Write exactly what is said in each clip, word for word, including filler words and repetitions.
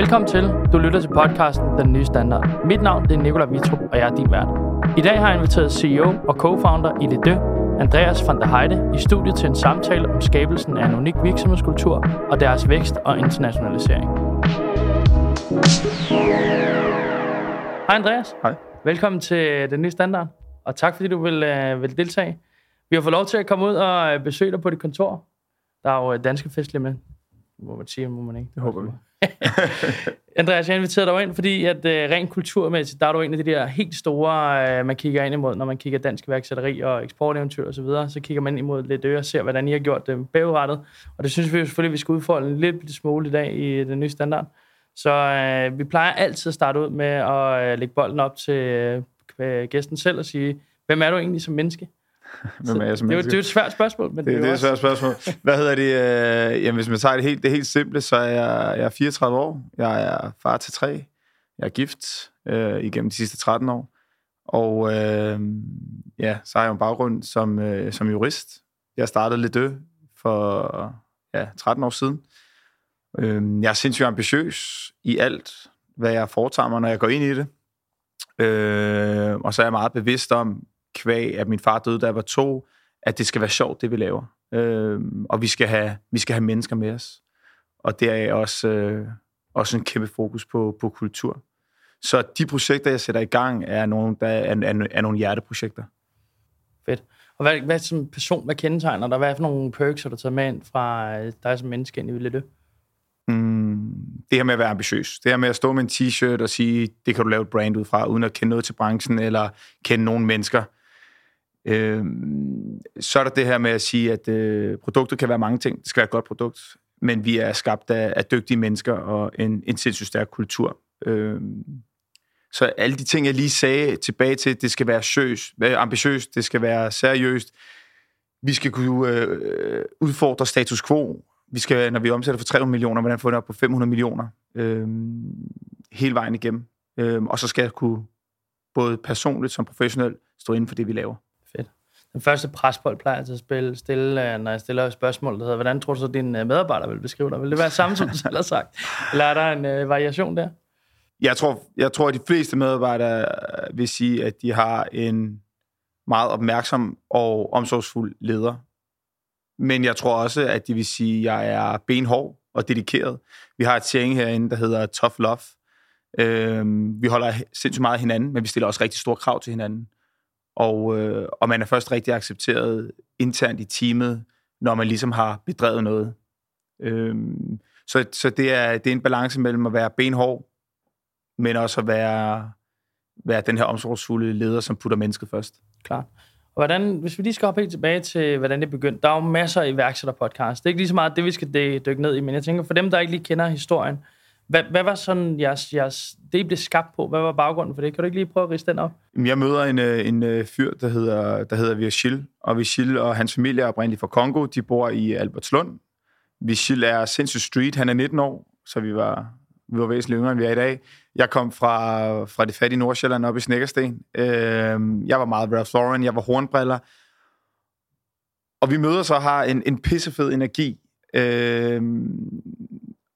Velkommen til. Du lytter til podcasten Den Nye Standard. Mit navn det er Nikolaj Vitrup, og jeg er din vært. I dag har jeg inviteret C E O og co-founder i Le Deux, Andreas van der Heide, i studiet til en samtale om skabelsen af en unik virksomhedskultur og deres vækst og internationalisering. Hej Andreas. Hej. Velkommen til Den Nye Standard, og tak fordi du vil, øh, vil deltage. Vi har fået lov til at komme ud og besøge dig på dit kontor. Der er jo danske festlige med. Må man sige, må man ikke. Det håber vi. Andreas, jeg inviterede dig ind, fordi at øh, rent kulturmæssigt, der er du en af de der helt store, øh, man kigger ind imod, når man kigger dansk værksætteri og eksporteventyr og så videre. Så kigger man ind imod Le Deux og ser, hvordan I har gjort det øh, bagrettet. Og det synes vi selvfølgelig, vi skal udfolde en lidt smule i dag i Den Nye Standard. Så øh, vi plejer altid at starte ud med at øh, lægge bolden op til øh, gæsten selv og sige, hvem er du egentlig som menneske? Så, det, er jo, det er jo et svært spørgsmål, men det, det, det er også... et svært spørgsmål. Hvad hedder det? Øh, jamen, hvis man tager det helt, det helt simple, så er jeg, jeg er fireogtredive år. Jeg er far til tre. Jeg er gift øh, igennem de sidste tretten år. Og øh, ja, så har jeg en baggrund som, øh, som jurist. Jeg startede Le Deux for ja, tretten år siden. Øh, jeg er sindssygt ambitiøs i alt, hvad jeg foretager mig, når jeg går ind i det. Øh, og så er jeg meget bevidst om, kvæg, at min far døde, da jeg var to, at det skal være sjovt, det vi laver. Øh, og vi skal, have, vi skal have mennesker med os. Og der er også, øh, også en kæmpe fokus på, på kultur. Så de projekter, jeg sætter i gang, er nogle, der er, er, er nogle hjerteprojekter. Fedt. Og hvad, hvad som person, hvad kendetegner dig? Hvad er for nogle perks, har du taget med ind fra dig som menneske ind i Le Deux? Mm, det her med at være ambitiøs. Det her med at stå med en t-shirt og sige, det kan du lave et brand ud fra, uden at kende noget til branchen, eller kende nogle mennesker. Øh, så er der det her med at sige, at øh, produktet kan være mange ting. Det skal være et godt produkt, men vi er skabt af, af dygtige mennesker og en, en sindssygt stærk kultur. Øh, så alle de ting, jeg lige sagde tilbage til, det skal være sjøs, øh, ambitiøst, det skal være seriøst. Vi skal kunne øh, udfordre status quo. Vi skal, når vi omsætter for tre hundrede millioner, hvordan får det op på fem hundrede millioner? Øh, hele vejen igennem. Øh, og så skal jeg kunne, både personligt som professionelt, stå inden for det, vi laver. Den første presbold plejer til at spille stille, når jeg stiller spørgsmål, der hedder, hvordan tror du så, din medarbejder vil beskrive dig? Vil det være samme, som du selv har sagt? Eller er der en øh, variation der? Jeg tror, jeg tror, at de fleste medarbejdere vil sige, at de har en meget opmærksom og omsorgsfuld leder. Men jeg tror også, at de vil sige, at jeg er benhård og dedikeret. Vi har et ting herinde, der hedder Tough Love. Øh, vi holder sindssygt meget af hinanden, men vi stiller også rigtig store krav til hinanden. Og, øh, og man er først rigtig accepteret internt i teamet, når man ligesom har bedrevet noget. Øhm, så så det, er, det er en balance mellem at være benhård, men også at være, være den her omsorgsfulde leder, som putter mennesket først. Klart. Og hvordan, hvis vi lige skal hoppe helt tilbage til, hvordan det begyndte. Der er jo masser af iværksætterpodcast. Det er ikke lige så meget det, vi skal dykke ned i, men jeg tænker, for dem, der ikke lige kender historien, Hvad, hvad var sådan jeres, jeres, det, I blev skabt på? Hvad var baggrunden for det? Kan du ikke lige prøve at riste den op? Jeg møder en, en fyr, der hedder, der hedder Virgil. Og Virgil og hans familie er oprindeligt fra Kongo. De bor i Albertslund. Virgil er sindssygt street. Han er nitten år, så vi var, vi var væsentligt yngre, end vi er i dag. Jeg kom fra, fra det fattige Nordsjælland op i Snækkersten. Jeg var meget Ralph Lauren. Jeg var hornbriller. Og vi møder så har en, en pissefed energi.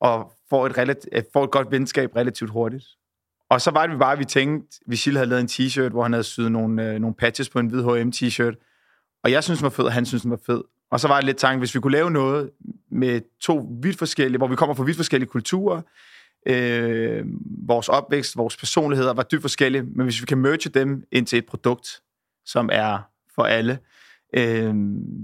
Og får et, relativt, får et godt venskab relativt hurtigt. Og så var det bare, at vi tænkte, at Vigil havde lavet en t-shirt, hvor han havde syet nogle, øh, nogle patches på en hvid H og M-t-shirt. Og jeg synes den var fed, og han synes den var fed. Og så var det lidt tanken, hvis vi kunne lave noget med to vidt forskellige, hvor vi kommer fra vidt forskellige kulturer, øh, vores opvækst, vores personligheder var dybt forskellige, men hvis vi kan merge dem ind til et produkt, som er for alle, øh,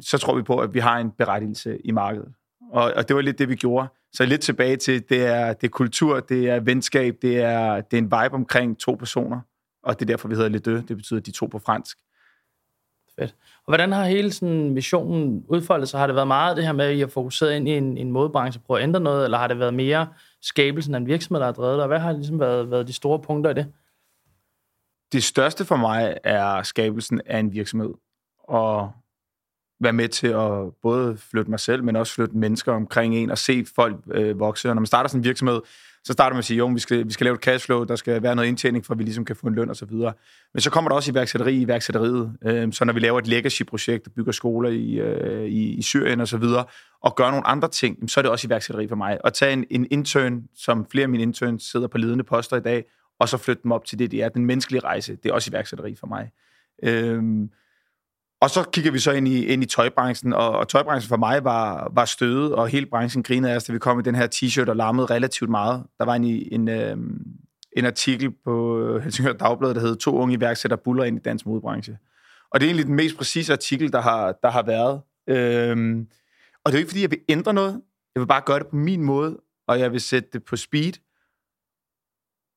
så tror vi på, at vi har en berettigelse i markedet. Og, og det var lidt det, vi gjorde. Så lidt tilbage til, det er, det er kultur, det er venskab, det er, det er en vibe omkring to personer. Og det er derfor, vi hedder Le Deux. Det betyder de to på fransk. Fedt. Og hvordan har hele sådan, missionen udfoldet sig? Har det været meget det her med, at I har fokuseret ind i en, en modebranche og prøvet at ændre noget? Eller har det været mere skabelsen af en virksomhed, der har drevet dig? Hvad har ligesom været, været de store punkter i det? Det største for mig er skabelsen af en virksomhed. Og være med til at både flytte mig selv, men også flytte mennesker omkring en, og se folk øh, vokse. Og når man starter sådan en virksomhed, Så starter man med at sige, jo, vi skal, vi skal lave et cashflow, der skal være noget indtjening, for at vi ligesom kan få en løn og så videre. Men så kommer der også iværksætteri i iværksætteriet. Øh, så når vi laver et legacy-projekt, bygger skoler i, øh, i, i Syrien og så videre, og gør nogle andre ting, så er det også iværksætteri for mig. At tage en, en intern, som flere af mine interns sidder på ledende poster i dag, og så flytte dem op til det, det er. Den menneskelige rejse, det er også iværksætteri for mig. Øhm, og så kigger vi så ind i, ind i tøjbranchen, og, og tøjbranchen for mig var, var støde, og hele branchen grinede af os, da vi kom i den her t-shirt og larmede relativt meget. Der var en, en, øhm, en artikel på Helsingør Dagbladet, der hed To unge iværksætter buller ind i dansk modebranche. Og det er egentlig den mest præcise artikel, der har, der har været. Øhm, og det er ikke, fordi jeg vil ændre noget. Jeg vil bare gøre det på min måde, og jeg vil sætte det på speed.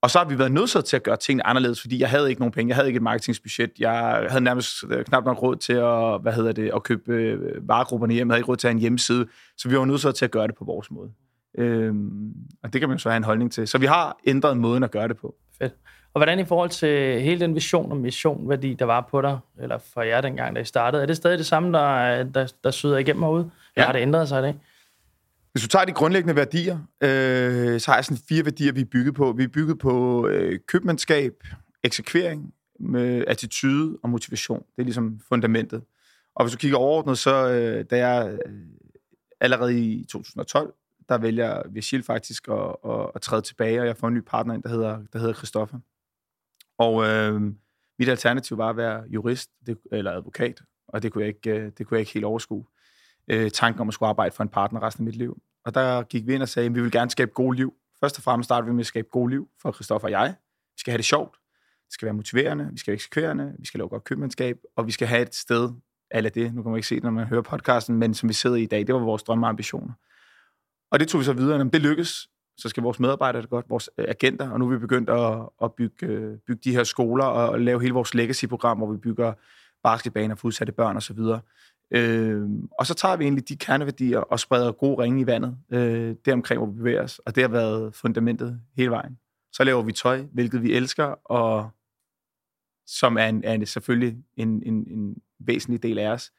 Og så har vi været nødsaget til at gøre tingene anderledes, fordi jeg havde ikke nogen penge, jeg havde ikke et marketingsbudget, jeg havde nærmest knap nok råd til at, hvad hedder det, at købe varegrupperne hjem, jeg havde ikke råd til at have en hjemmeside, så vi var nødsaget til at gøre det på vores måde. Øhm, og det kan man jo så have en holdning til. Så vi har ændret måden at gøre det på. Fedt. Og hvordan i forhold til hele den vision og missionværdi, der var på dig, eller for jer dengang, da I startede, er det stadig det samme, der, der, der syder igennem herude? Ja. Eller har det ændret sig i dag? Hvis du tager de grundlæggende værdier, øh, så har jeg sådan fire værdier, vi er bygget på. Vi er bygget på øh, købmandskab, eksekvering, med attitude og motivation. Det er ligesom fundamentet. Og hvis du kigger overordnet, så øh, da jeg øh, allerede i to tusind og tolv, der vælger Virgil faktisk at, at, at træde tilbage, og jeg får en ny partner ind, der hedder, der hedder Christoffer. Og øh, mit alternativ var at være jurist det, eller advokat, og det kunne jeg ikke, det kunne jeg ikke helt overskue. Øh, tanken om at skulle arbejde for en partner resten af mit liv. Og der gik vi ind og sagde, at vi vil gerne skabe gode liv. Først og fremmest starter vi med at skabe gode liv for Christoffer og jeg. Vi skal have det sjovt. Det skal være motiverende. Vi skal være eksekverende. Vi skal lave godt købmandskab. Og vi skal have et sted, ala det. Nu kan man ikke se det, når man hører podcasten, men som vi sidder i i dag, det var vores drømme og ambitioner. Og det tog vi så videre. Når det lykkes, så skal vores medarbejdere det godt, vores agenter. Og nu er vi begyndt at, at bygge, bygge de her skoler og lave hele vores legacy-program, hvor vi bygger basketbaner for udsatte børn osv. Øh, og så tager vi egentlig de kerneværdier og spreder gode ringe i vandet, øh, deromkring, hvor vi bevæger os, og det har været fundamentet hele vejen. Så laver vi tøj, hvilket vi elsker, og som er, en, er selvfølgelig en, en, en væsentlig del af os,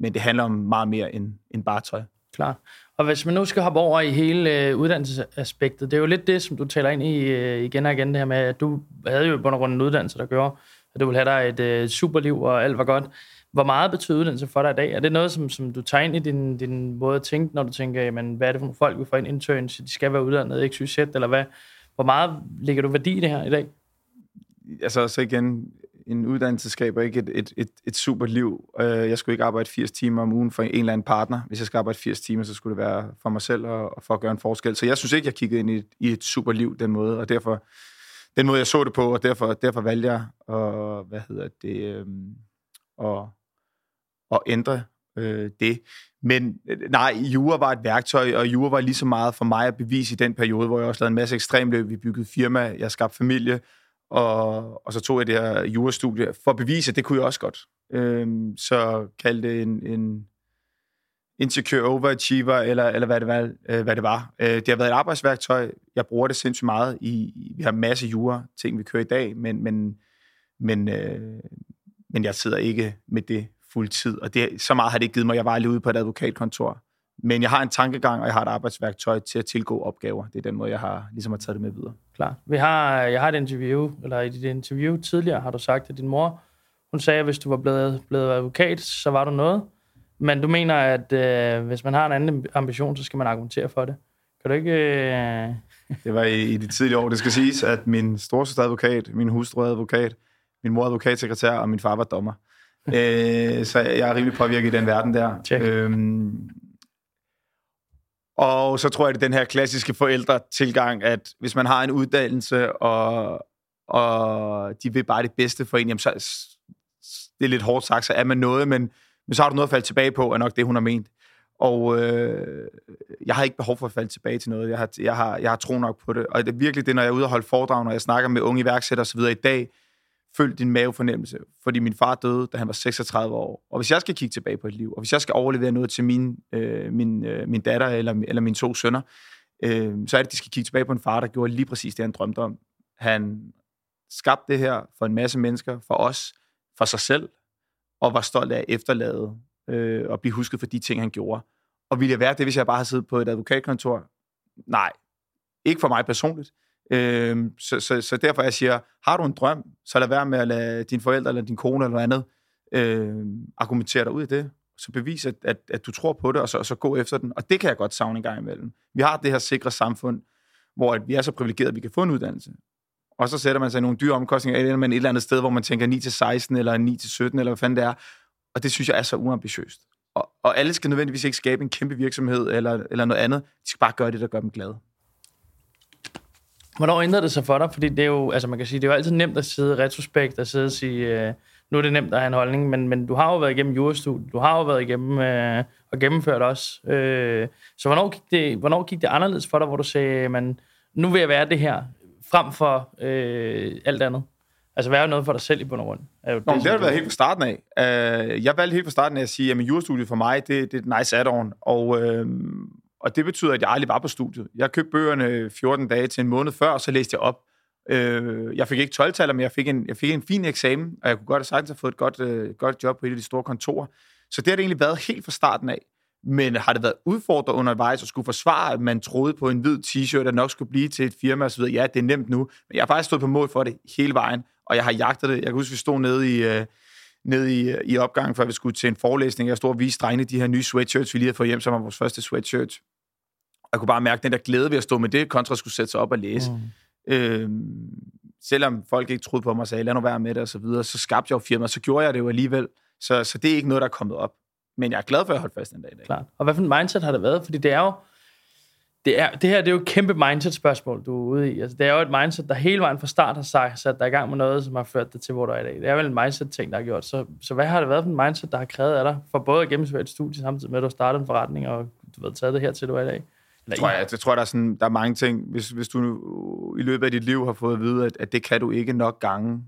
men det handler om meget mere end, end bare tøj. Klar. Og hvis man nu skal hoppe over i hele øh, uddannelsesaspektet, det er jo lidt det, som du taler ind i øh, igen og igen, det her med, at du havde jo i bund og grund en uddannelse, der gjorde, at du ville have dig et øh, superliv, og alt var godt. Hvor meget betyder uddannelse for dig i dag? Er det noget, som, som du tager ind i din, din måde at tænke, når du tænker, jamen, hvad er det for nogle folk, vi får ind interns, de skal være uddannet, ikke sygt sæt, eller hvad? Hvor meget lægger du værdi i det her i dag? Altså, så igen, en uddannelse skaber ikke et, et, et, et super liv. Jeg skulle ikke arbejde firs timer om ugen for en eller anden partner. Hvis jeg skal arbejde firs timer, så skulle det være for mig selv og, og for at gøre en forskel. Så jeg synes ikke, jeg kiggede ind i et, i et super liv den måde, og derfor, den måde, jeg så det på, og derfor, derfor valgte jeg, og hvad hedder det, øhm, og og ændre øh, det. Men nej, jura var et værktøj, og jura var lige så meget for mig at bevise i den periode, hvor jeg også lavede en masse ekstremløb. Vi byggede firma, jeg skabte familie, og, og så tog jeg det her jurastudie for at bevise, at det kunne jeg også godt. Øh, så kaldte det en, en insecure overachiever, eller, eller hvad det var. Øh, hvad det, var. Øh, det har været et arbejdsværktøj. Jeg bruger det sindssygt meget. I, i, vi har en masse jura ting, vi kører i dag, men, men, men, øh, men jeg sidder ikke med det fuld tid, og det, så meget har det ikke givet mig. Jeg var lige ude på et advokatkontor. Men jeg har en tankegang, og jeg har et arbejdsværktøj til at tilgå opgaver. Det er den måde, jeg har, ligesom har taget det med videre. Klar. Vi har, jeg har et interview, eller i dit interview tidligere har du sagt, at din mor, hun sagde, at hvis du var blevet, blevet advokat, så var du noget. Men du mener, at øh, hvis man har en anden ambition, så skal man argumentere for det. Kan du ikke... Øh... Det var i, i de tidlige år, det skal siges, at min storsøster advokat, min hustru advokat, min mor advokatsekretær, og min far var dommer. Øh, så jeg er rimelig påvirket i den verden der. Øhm, og så tror jeg, det er den her klassiske forældretilgang, at hvis man har en uddannelse, og, og de vil bare det bedste for en, jamen så, det er lidt hårdt sagt, så er man noget, men, men så har du noget at falde tilbage på, er nok det, hun har ment. Og øh, jeg har ikke behov for at falde tilbage til noget. Jeg har, jeg har, jeg har tro nok på det. Og det er virkelig det, når jeg er ude og holde foredrag, når jeg snakker med unge iværksættere osv. i dag, følg din mavefornemmelse, fordi min far døde, da han var seksogtredive år. Og hvis jeg skal kigge tilbage på et liv, og hvis jeg skal overlevere noget til min, øh, min, øh, min datter eller, eller mine to sønner, øh, så er det, de skal kigge tilbage på en far, der gjorde lige præcis det, han drømte om. Han skabte det her for en masse mennesker, for os, for sig selv, og var stolt af at efterlade øh, og blive husket for de ting, han gjorde. Og ville jeg være det, hvis jeg bare havde siddet på et advokatkontor? Nej. Ikke for mig personligt. Øhm, så, så, så derfor jeg siger, har du en drøm, så lad være med at lade dine forældre eller din kone eller noget andet øhm, argumentere dig ud i det. Så bevis, at, at, at du tror på det, og så, og så gå efter den. Og det kan jeg godt savne en gang imellem. Vi har det her sikre samfund, hvor vi er så privilegerede, at vi kan få en uddannelse. Og så sætter man sig nogle dyre omkostninger, eller man et eller andet sted, hvor man tænker ni til seksten, eller ni til sytten, eller hvad fanden det er. Og det synes jeg er så uambitiøst. Og, og alle skal nødvendigvis ikke skabe en kæmpe virksomhed, eller, eller noget andet. De skal bare gøre det, der gør dem glade. Hvornår ændrer det sig for dig? Fordi det er jo, altså man kan sige, det er jo altid nemt at sidde retrospekt, og sidde og sige, øh, nu er det nemt at have en holdning, men, men du har jo været igennem jurastudiet, du har jo været igennem øh, og gennemført også. Øh, så hvornår gik, det, hvornår gik det anderledes for dig, hvor du sagde, man, nu vil jeg være det her, frem for øh, alt andet? Altså være noget for dig selv i bund og grund. Er jo Nå, det, det har været helt fra starten af. Øh, jeg valgte helt fra starten af at sige, at jurastudiet for mig, det, det er et nice add-on, og... Øh, Og det betyder, at jeg aldrig var på studiet. Jeg købte bøgerne fjorten dage til en måned før, og så læste jeg op. Jeg fik ikke tolv-taller, men jeg fik, en, jeg fik en fin eksamen, og jeg kunne godt have sagt, at jeg havde fået et godt, godt job på et af de store kontorer. Så det har det egentlig været helt fra starten af. Men har det været udfordret undervejs at skulle forsvare, at man troede på en hvid t-shirt, der nok skulle blive til et firma osv.? Ja, det er nemt nu, men jeg har faktisk stået på mål for det hele vejen, og jeg har jagtet det. Jeg kan huske, vi stod nede i... ned i, i opgangen, før vi skulle til en forelæsning. Jeg stod og viste drengene de her nye sweatshirts, vi lige havde fået hjem, som var vores første sweatshirt. Jeg kunne bare mærke den der glæde ved at stå med det, kontra skulle sætte sig op og læse. Mm. Øhm, selvom folk ikke troede på mig og sagde, lad nu være med det og så videre, så skabte jeg jo firmaet, så gjorde jeg det jo alligevel. Så, så det er ikke noget, der er kommet op. Men jeg er glad for, at jeg holdt fast den dag i dag. Klart. Og hvad for en mindset har det været? Fordi det er jo Det, er, det her det er jo et kæmpe mindset-spørgsmål, du er ude i. Altså, det er jo et mindset, der hele vejen fra start har sat dig i gang med noget, som har ført dig til, hvor du er i dag. Det er vel en mindset-ting, der har gjort. Så, så hvad har det været for en mindset, der har krævet af dig, for både at gennemføre et studie, samtidig med, at du startede en forretning, og du har taget det her til, du er i dag? Eller, tror jeg, jeg tror, der er, sådan, der er mange ting. Hvis, hvis du i løbet af dit liv har fået at vide, at, at det kan du ikke nok gange,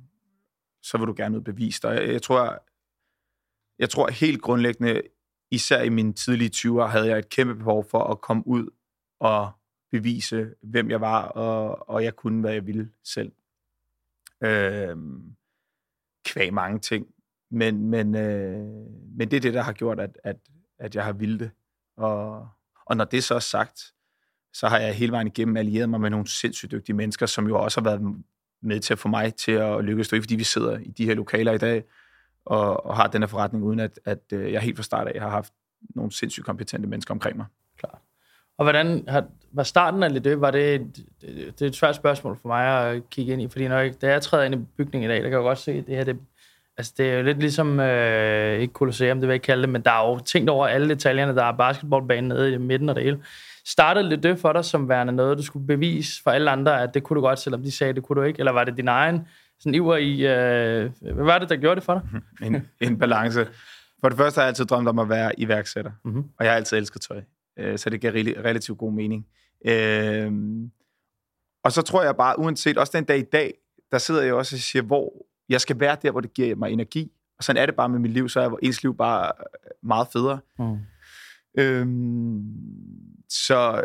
så vil du gerne bevise dig. Jeg, jeg, tror, jeg tror helt grundlæggende, især i mine tidlige tyverne, havde jeg et kæmpe behov for at komme ud og bevise, hvem jeg var, og, og jeg kunne, hvad jeg ville selv. Øhm, kvæg mange ting. Men, men, øh, men det er det, der har gjort, at, at, at jeg har vildt det. Og, og når det så er sagt, så har jeg hele vejen igennem allieret mig med nogle sindssygt dygtige mennesker, som jo også har været med til at få mig til at lykkes. Det er ikke, fordi vi sidder i de her lokaler i dag, og, og har den her forretning, uden at, at jeg helt fra start af har haft nogle sindssygt kompetente mennesker omkring mig. Klart. Og hvordan var starten af Le Deux? Var det, et, det er et svært spørgsmål for mig at kigge ind i, fordi når jeg, da jeg træder ind i bygningen i dag, der kan jeg godt se, at det her, det, altså det er jo lidt ligesom, øh, ikke Colosseum, det vil jeg kalde det, men der er jo tænkt over alle detaljerne, der er basketballbanen nede i midten og det hele. Startede Le Deux for dig som værende noget, du skulle bevise for alle andre, at det kunne du godt, selvom de sagde, det kunne du ikke? Eller var det din egen sådan iver i, øh, hvad var det, der gjorde det for dig? En, en balance. For det første har jeg altid drømt om at være iværksætter, mm-hmm. og jeg har altid elsket tøj. Så det gav relativt god mening. Øh, og så tror jeg bare, uanset, også den dag i dag, der sidder jeg også og siger, hvor jeg skal være der, hvor det giver mig energi. Og sådan er det bare med mit liv, så er ens liv bare meget federe. Mm. Øh, så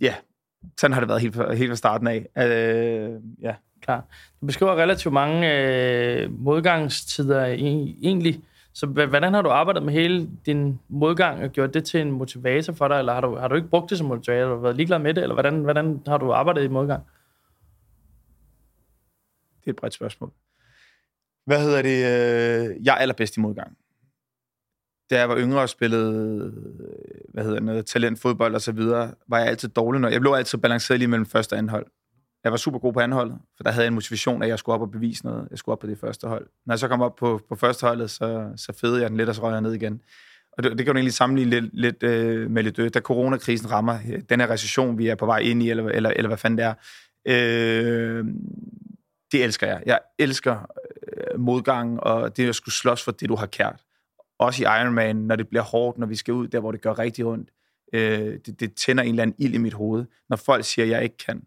ja, sådan har det været helt fra, helt fra starten af. Øh, ja, klar. Du beskriver relativt mange øh, modgangstider egentlig. Så hvordan har du arbejdet med hele din modgang og gjort det til en motivator for dig, eller har du, har du ikke brugt det som motivator, eller har du været ligeglad med det, eller hvordan, hvordan har du arbejdet i modgang? Det er et bredt spørgsmål. Hvad hedder det? Jeg er allerbedst i modgang. Da jeg var yngre og spillede hvad hedder noget, talentfodbold og så videre, var jeg altid dårlig. Når jeg blev altid balanceret lige mellem første og anden hold. Jeg var super god på anholdet, for der havde jeg en motivation af, at jeg skulle op og bevise noget. Jeg skulle op på det første hold. Når jeg så kom op på, på første holdet, så, så fedede jeg den lidt, og så røg jeg ned igen. Og det, det kan jo egentlig sammenligne lidt, lidt øh, med Le Deux, da coronakrisen rammer. Den her recession, vi er på vej ind i, eller, eller, eller hvad fanden det er. Øh, det elsker jeg. Jeg elsker øh, modgangen, og det at skulle slås for det, du har kært. Også i Ironman, når det bliver hårdt, når vi skal ud der, hvor det gør rigtig ondt. Øh, det, det tænder en eller anden ild i mit hoved, når folk siger, at jeg ikke kan.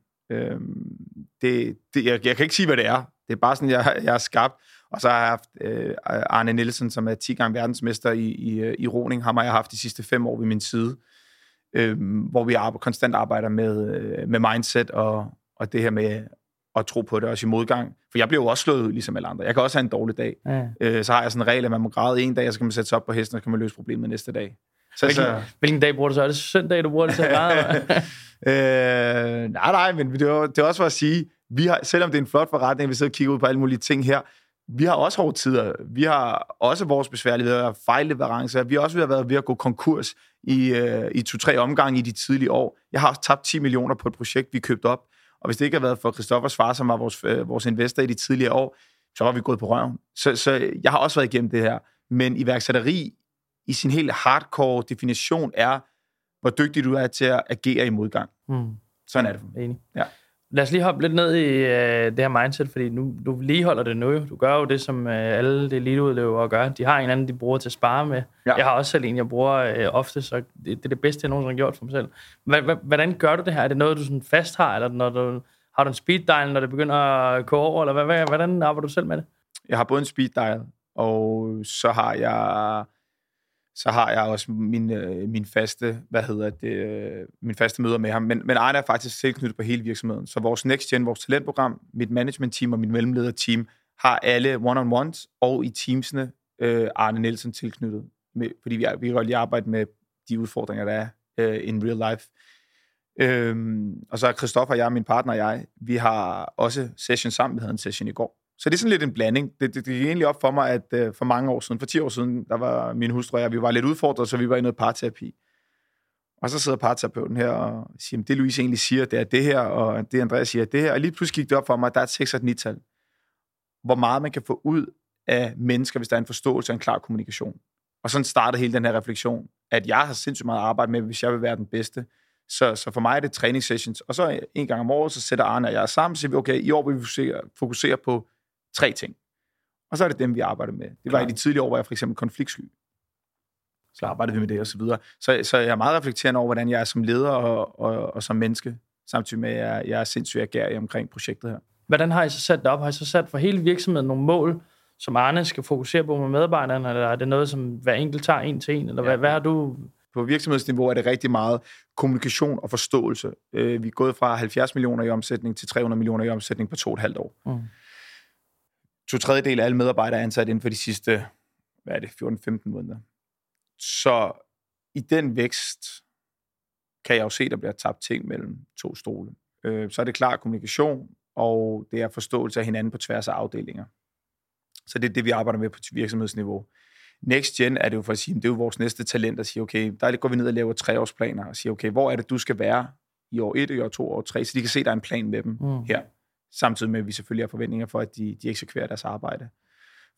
Det, det, jeg, jeg kan ikke sige, hvad det er. Det er bare sådan, jeg, jeg er skabt. Og så har jeg haft øh, Arne Nielsen, som er ti gange verdensmester i, i, i roning. Ham har jeg haft de sidste fem år ved min side. Øh, hvor vi arbejder, konstant arbejder med, med mindset og, og det her med at tro på det, også i modgang. For jeg bliver jo også slået ud, ligesom alle andre. Jeg kan også have en dårlig dag. Ja. Øh, så har jeg sådan en regel, at man må græde en dag, og så kan man sætte sig op på hesten, og så kan man løse problemet næste dag. Så, hvilken, så... hvilken dag bruger du så? Er det søndag, du bruger det så meget? øh, nej, nej, men det er, det er også for at sige, vi har, selvom det er en flot forretning, vi sidder og kigger ud på alle mulige ting her, vi har også hårde tider. Vi har også vores besværligheder og fejlleverancer. Vi har også været ved at gå konkurs i, øh, i to-tre omgange i de tidlige år. Jeg har også tabt ti millioner på et projekt, vi købte op. Og hvis det ikke havde været for Christoffers far, som var vores, øh, vores investor i de tidligere år, så var vi gået på røven. Så, så jeg har også været igennem det her. Men iværksætteri i sin helt hardcore definition er, hvor dygtig du er til at agere i modgang. Mm. Sådan er det for mig. Enig. Ja. Lad os lige hoppe lidt ned i øh, det her mindset, fordi nu, du ligeholder det nu. Du gør jo det, som øh, alle de eliteudløbere gør. De har en anden, de bruger til at spare med. Ja. Jeg har også selv en, jeg bruger øh, ofte, så det, det er det bedste, jeg nogensinde har gjort for mig selv. H- h- hvordan gør du det her? Er det noget, du sådan fast har, eller når du, har du en speed dial, når det begynder at gå over? Eller h- h- hvordan arbejder du selv med det? Jeg har både en speed dial, og så har jeg... så har jeg også min, øh, min, faste, hvad hedder det, øh, min faste møder med ham. Men, men Arne er faktisk tilknyttet på hele virksomheden. Så vores Next Gen, vores talentprogram, mit management-team og min mellemlederteam har alle one-on-ones, og i teamsene øh, Arne Nielsen tilknyttet. Med, fordi vi, vi kan godt lige arbejde med de udfordringer, der er øh, in real life. Øhm, og så er Christoffer og jeg, min partner og jeg, vi har også session sammen. Vi havde en session i går. Så det er sådan lidt en blanding. Det, det, det gik egentlig op for mig, at øh, for mange år siden, for ti år siden, der var min hustru og jeg, vi var lidt udfordret, så vi var i noget parterapi. Og så sidder parterapeuten her og siger, det Louise egentlig siger, det er det her, og det Andreas siger, det her. Og lige pludselig gik det op for mig, at der er et seks- og et ni-tal. Hvor meget man kan få ud af mennesker, hvis der er en forståelse og en klar kommunikation. Og sådan startede hele den her refleksion, at jeg har sindssygt meget arbejde med, hvis jeg vil være den bedste. Så, så for mig er det træningssessions. Og så en gang om året, så sætter Arne og jeg sammen, og siger vi, okay, i år vil vi fokusere, fokusere på tre ting. Og så er det dem, vi arbejder med. Det var i de tidlige år, hvor jeg for eksempel konfliktsky. Så arbejdede vi med det og så videre. Så, så jeg er meget reflekterende over, hvordan jeg er som leder og, og, og som menneske, samtidig med, at jeg, jeg er sindssygt agerig omkring projektet her. Hvordan har I så sat det op? Har I så sat for hele virksomheden nogle mål, som Arne skal fokusere på med medarbejderne, eller er det noget, som hver enkelt tager en til en? Eller ja. hvad, hvad har du... På virksomhedsniveau er det rigtig meget kommunikation og forståelse. Vi er gået fra halvfjerds millioner i omsætning til tre hundrede millioner i omsætning på to og et halvt år. Mm. To tredjedel af alle medarbejdere er ansat inden for de sidste, hvad er det, fjorten til femten måneder. Så i den vækst kan jeg jo se, der bliver tabt ting mellem to stole. Så er det klar kommunikation, og det er forståelse af hinanden på tværs af afdelinger. Så det er det, vi arbejder med på virksomhedsniveau. Next Gen er det jo for at sige, det er jo vores næste talent at sige, okay, der går vi ned og laver treårsplaner og siger, okay, hvor er det, du skal være i år et, i år to, år tre, så de kan se, der er en plan med dem mm. her. Samtidig med, at vi selvfølgelig har forventninger for, at de, de eksekverer deres arbejde.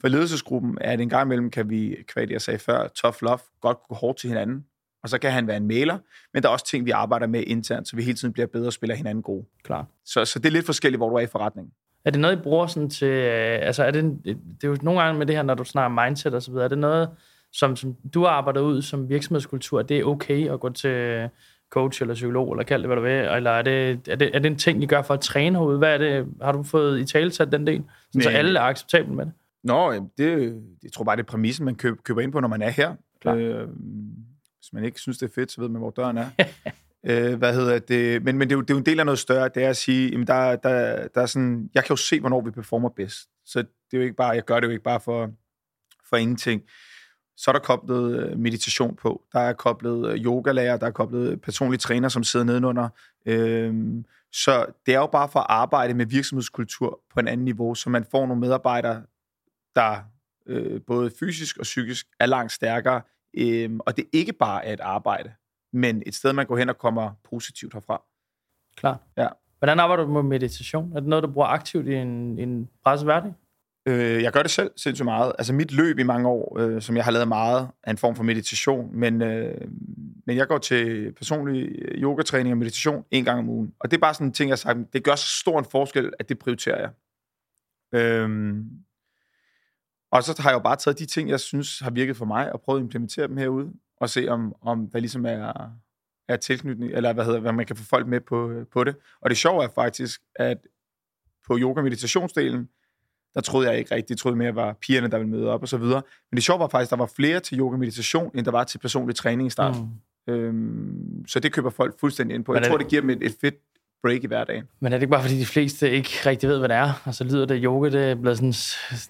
For ledelsesgruppen er det en gang imellem, kan vi, hvad jeg sagde før, tough love, godt gå hårdt til hinanden, og så kan han være en mailer, men der er også ting, vi arbejder med internt, så vi hele tiden bliver bedre og spiller hinanden gode. Klar. Så, så det er lidt forskelligt, hvor du er i forretningen. Er det noget, I bruger sådan til, altså er det, det er jo nogle gange med det her, når du snakker mindset og så videre, er det noget, som, som du arbejder ud som virksomhedskultur, det er okay at gå til coach eller psykolog, eller kald det, hvad du vil, eller er det, er det, er det en ting, I gør for at træne herude? Hvad er det? Har du fået i tale sat den del? Så alle er acceptabel med det? Nå, det, jeg tror bare, det er præmissen, man køber, køber ind på, når man er her. Øh, hvis man ikke synes, det er fedt, så ved man, hvor døren er. øh, hvad hedder det? Men, men det, er jo, det er jo en del af noget større, det er at sige, jamen der, der, der er sådan, jeg kan jo se, hvornår vi performer bedst. Så det er jo ikke bare, jeg gør det jo ikke bare for, for ingenting. Så er der koblet meditation på. Der er koblet yogalærer, der er koblet personlige træner, som sidder nedenunder. Øhm, så det er jo bare for at arbejde med virksomhedskultur på en anden niveau, så man får nogle medarbejdere, der øh, både fysisk og psykisk er langt stærkere. Øhm, og det er ikke bare et arbejde, men et sted, man går hen og kommer positivt herfra. Klar. Ja. Hvordan arbejder du med meditation? Er det noget, du bruger aktivt i en, en presset hverdag? Jeg gør det selv sindssygt meget. Altså mit løb i mange år, øh, som jeg har lavet meget, er en form for meditation, men, øh, men jeg går til personlig yogatræning og meditation en gang om ugen. Og det er bare sådan en ting, jeg har sagt, det gør så stor en forskel, at det prioriterer jeg. Øhm, og så har jeg jo bare taget de ting, jeg synes har virket for mig, og prøvet at implementere dem herude, og se om, om der ligesom er, er tilknytning, eller hvad hedder, hvad man kan få folk med på, på det. Og det sjove er faktisk, at på yoga-meditationsdelen, der troede jeg ikke rigtigt. Jeg troede mere, at det var pigerne, der ville møde op og så videre. Men det sjove var faktisk, at der var flere til yoga og meditation, end der var til personlig træning i starten. Mm. Øhm, så det køber folk fuldstændig ind på. Jeg tror, det giver dem et, et fedt break i hverdagen. Men er det ikke bare, fordi de fleste ikke rigtig ved, hvad det er? Og så lyder det, yoga, det er blevet sådan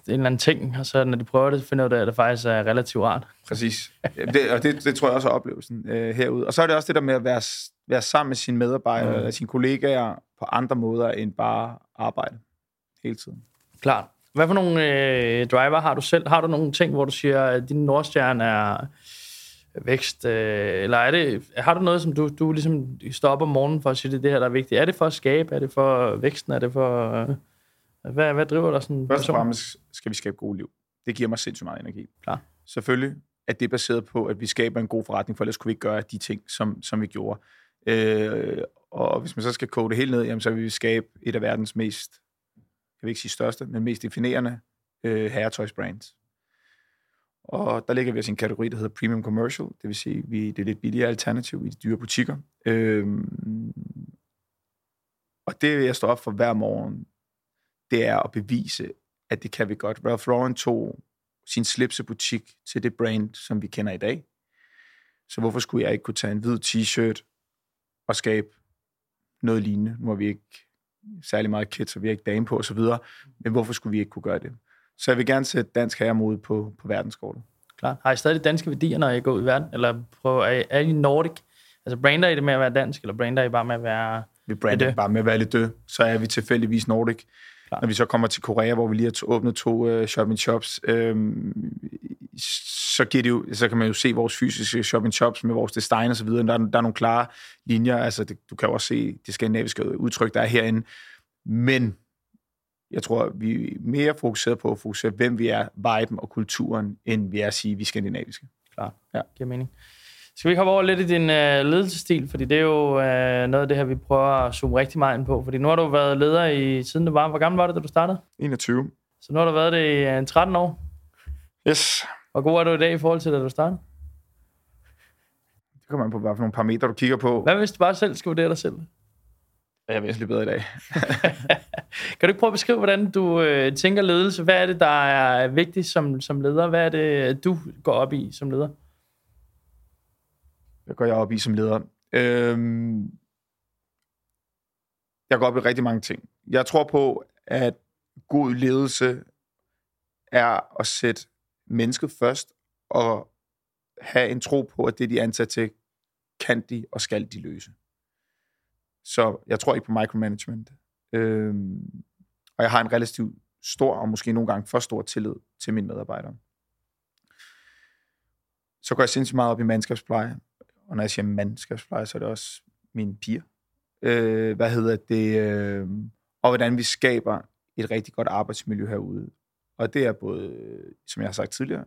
en eller anden ting, og så når de prøver det, finder de ud af, at det faktisk er relativt rart. Præcis. Det, og det, det tror jeg også er oplevelsen øh, herude. Og så er det også det der med at være, være sammen med sine medarbejdere, mm. eller sine kollegaer, på andre måder end bare arbejde hele tiden. Klart. Hvad for nogle øh, driver har du selv? Har du nogle ting, hvor du siger, at din Nordstjerne er vækst? Øh, eller er det, har du noget, som du, du ligesom står op om morgenen for at sige, det er det her, der er vigtigt? Er det for at skabe? Er det for væksten? Er det for... Øh, hvad, hvad driver dig sådan? Først og fremmest skal vi skabe gode liv. Det giver mig sindssygt meget energi. Klar. Selvfølgelig at det er baseret på, at vi skaber en god forretning, for ellers kunne vi ikke gøre de ting, som, som vi gjorde. Øh, og hvis man så skal koge det helt ned, jamen, så vil vi skabe et af verdens mest... jeg vil ikke sige største, men mest definerende øh, herretøjsbrands. Og der ligger vi i en kategori, der hedder Premium Commercial, det vil sige, vi, det er lidt billigere alternativ i de dyre butikker. Øhm, og det, jeg står op for hver morgen, det er at bevise, at det kan vi godt. Ralph Lauren tog sin slipsebutik til det brand, som vi kender i dag. Så hvorfor skulle jeg ikke kunne tage en hvid t-shirt og skabe noget lignende? Nu har vi ikke særlig meget kids, og vi er ikke dame på, og så videre. Men hvorfor skulle vi ikke kunne gøre det? Så jeg vil gerne sætte dansk herremode på, på verdenskortet. Klart. Har I stadig danske værdier, når I går ud i verden? Eller prøver, er, I, er I nordic? Altså, brander I det med at være dansk, eller brander I bare med at være... Vi brander bare med at være Le Deux. Så er vi tilfældigvis nordic. Klar. Når vi så kommer til Korea, hvor vi lige har åbnet to uh, shop-in-shops, øhm, så, giver det jo, så kan man jo se vores fysiske shop-in-shops med vores design og så videre. Der er, der er nogle klare linjer. Altså, det, du kan også se det skandinaviske udtryk, der er herinde. Men jeg tror, vi er mere fokuseret på at fokusere, hvem vi er, viben og kulturen, end vi er at sige, vi er skandinaviske. Klart. Ja. Giver mening. Skal vi hoppe over lidt i din øh, ledelsesstil? Fordi det er jo øh, noget af det her, vi prøver at zoome rigtig meget ind på. Fordi nu har du været leder i, siden du var... Hvor gammel var det, da du startede? enogtyve. Så nu har du været det i øh, tretten år? Yes. Hvor god er du i dag i forhold til, da du startede? Det kommer an på, hvad for nogle parametre, du kigger på. Hvad hvis du bare selv skulle vurdere dig selv? Jeg er væsentligt bedre i dag. Kan du ikke prøve at beskrive, hvordan du øh, tænker ledelse? Hvad er det, der er vigtigt som, som leder? Hvad er det, du går op i som leder? Hvad går jeg op i som leder? Øhm, jeg går op i rigtig mange ting. Jeg tror på, at god ledelse er at sætte mennesket først, og have en tro på, at det, de er ansat til, kan de og skal de løse. Så jeg tror ikke på micromanagement. Øhm, og jeg har en relativt stor, og måske nogle gange for stor tillid til mine medarbejdere. Så går jeg sindssygt meget op i mandskabspleje. Og når jeg siger mandskabspleje, så er det også mine piger. Øh, hvad hedder det? Øh, og hvordan vi skaber et rigtig godt arbejdsmiljø herude. Og det er både, som jeg har sagt tidligere,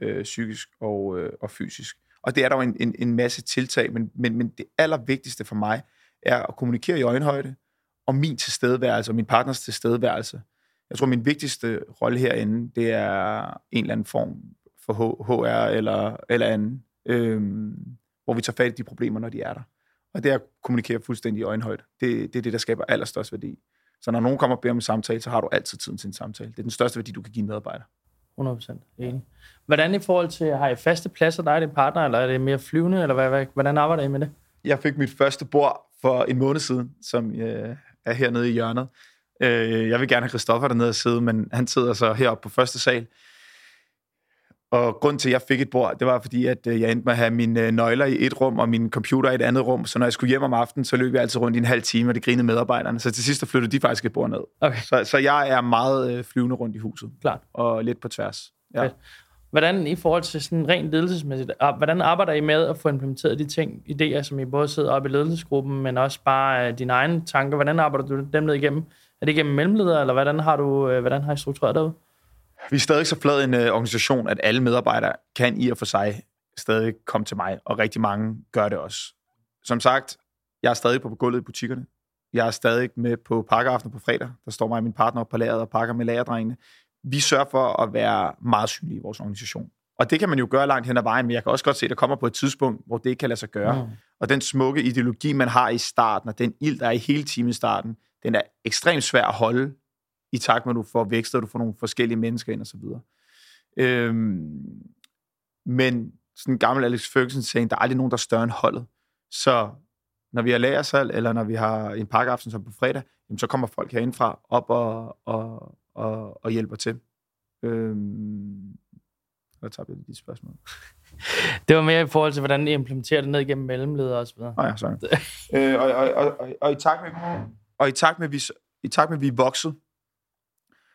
øh, psykisk og, øh, og fysisk. Og det er der jo en, en, en masse tiltag, men, men, men det allervigtigste for mig er at kommunikere i øjenhøjde om min tilstedeværelse og min partners tilstedeværelse. Jeg tror, min vigtigste rolle herinde, det er en eller anden form for H R eller, eller anden. Øh, hvor vi tager fat i de problemer, når de er der. Og det er at kommunikere fuldstændig i øjenhøjde. Det, det er det, der skaber allerstørst værdi. Så når nogen kommer og beder om en samtale, så har du altid tiden til en samtale. Det er den største værdi, du kan give en medarbejder. hundrede procent enig. Hvordan i forhold til, har I faste pladser, dig og din partner, eller er det mere flyvende, eller hvad, hvad, hvordan arbejder I med det? Jeg fik mit første bord for en måned siden, som øh, er hernede i hjørnet. Øh, jeg vil gerne have Christoffer dernede og sidde, men han sidder så heroppe på første sal. Og grund til, at jeg fik et bord, det var fordi, at jeg endte med at have mine nøgler i et rum, og min computer i et andet rum. Så når jeg skulle hjem om aftenen, så løb jeg altid rundt i en halv time, og det grinede medarbejderne. Så til sidst flyttede de faktisk et bord ned. Okay. Så, så jeg er meget flyvende rundt i huset. Klart. Og lidt på tværs. Ja. Hvordan i forhold til sådan rent ledelsesmæssigt, hvordan arbejder I med at få implementeret de ting, idéer, som I både sidder oppe i ledelsesgruppen, men også bare dine egne tanker? Hvordan arbejder du dem ned igennem? Er det igennem mellemledere, eller hvordan har, du, hvordan har I struktureret derude? Vi er stadig så flad en uh, organisation, at alle medarbejdere kan i og for sig stadig komme til mig, og rigtig mange gør det også. Som sagt, jeg er stadig på gulvet i butikkerne. Jeg er stadig med på pakkeaften på fredag. Der står mig og min partner på lageret og pakker med lagerdrengene. Vi sørger for at være meget synlige i vores organisation. Og det kan man jo gøre langt hen ad vejen, men jeg kan også godt se, at der kommer på et tidspunkt, hvor det ikke kan lade sig gøre. Mm. Og den smukke ideologi, man har i starten, og den ild, der er i hele timen i starten, den er ekstremt svær at holde, i takt med, at du får vækst, og du får nogle forskellige mennesker ind, og så videre. Øhm, men sådan en gammel Alex Ferguson sagde, der er aldrig nogen, der er større end holdet. Så Når vi har lagersal, eller når vi har en parkaften som på fredag, så kommer folk herindefra op og, og, og, og hjælper til. Øhm, jeg tager lidt de spørgsmål. Det var mere i forhold til, hvordan I implementerer det ned igennem mellemledere og så videre. Nå ja, sorry. øh, og, og, og, og, og i takt med, og i takt med, vi, i takt med, vi er vokset,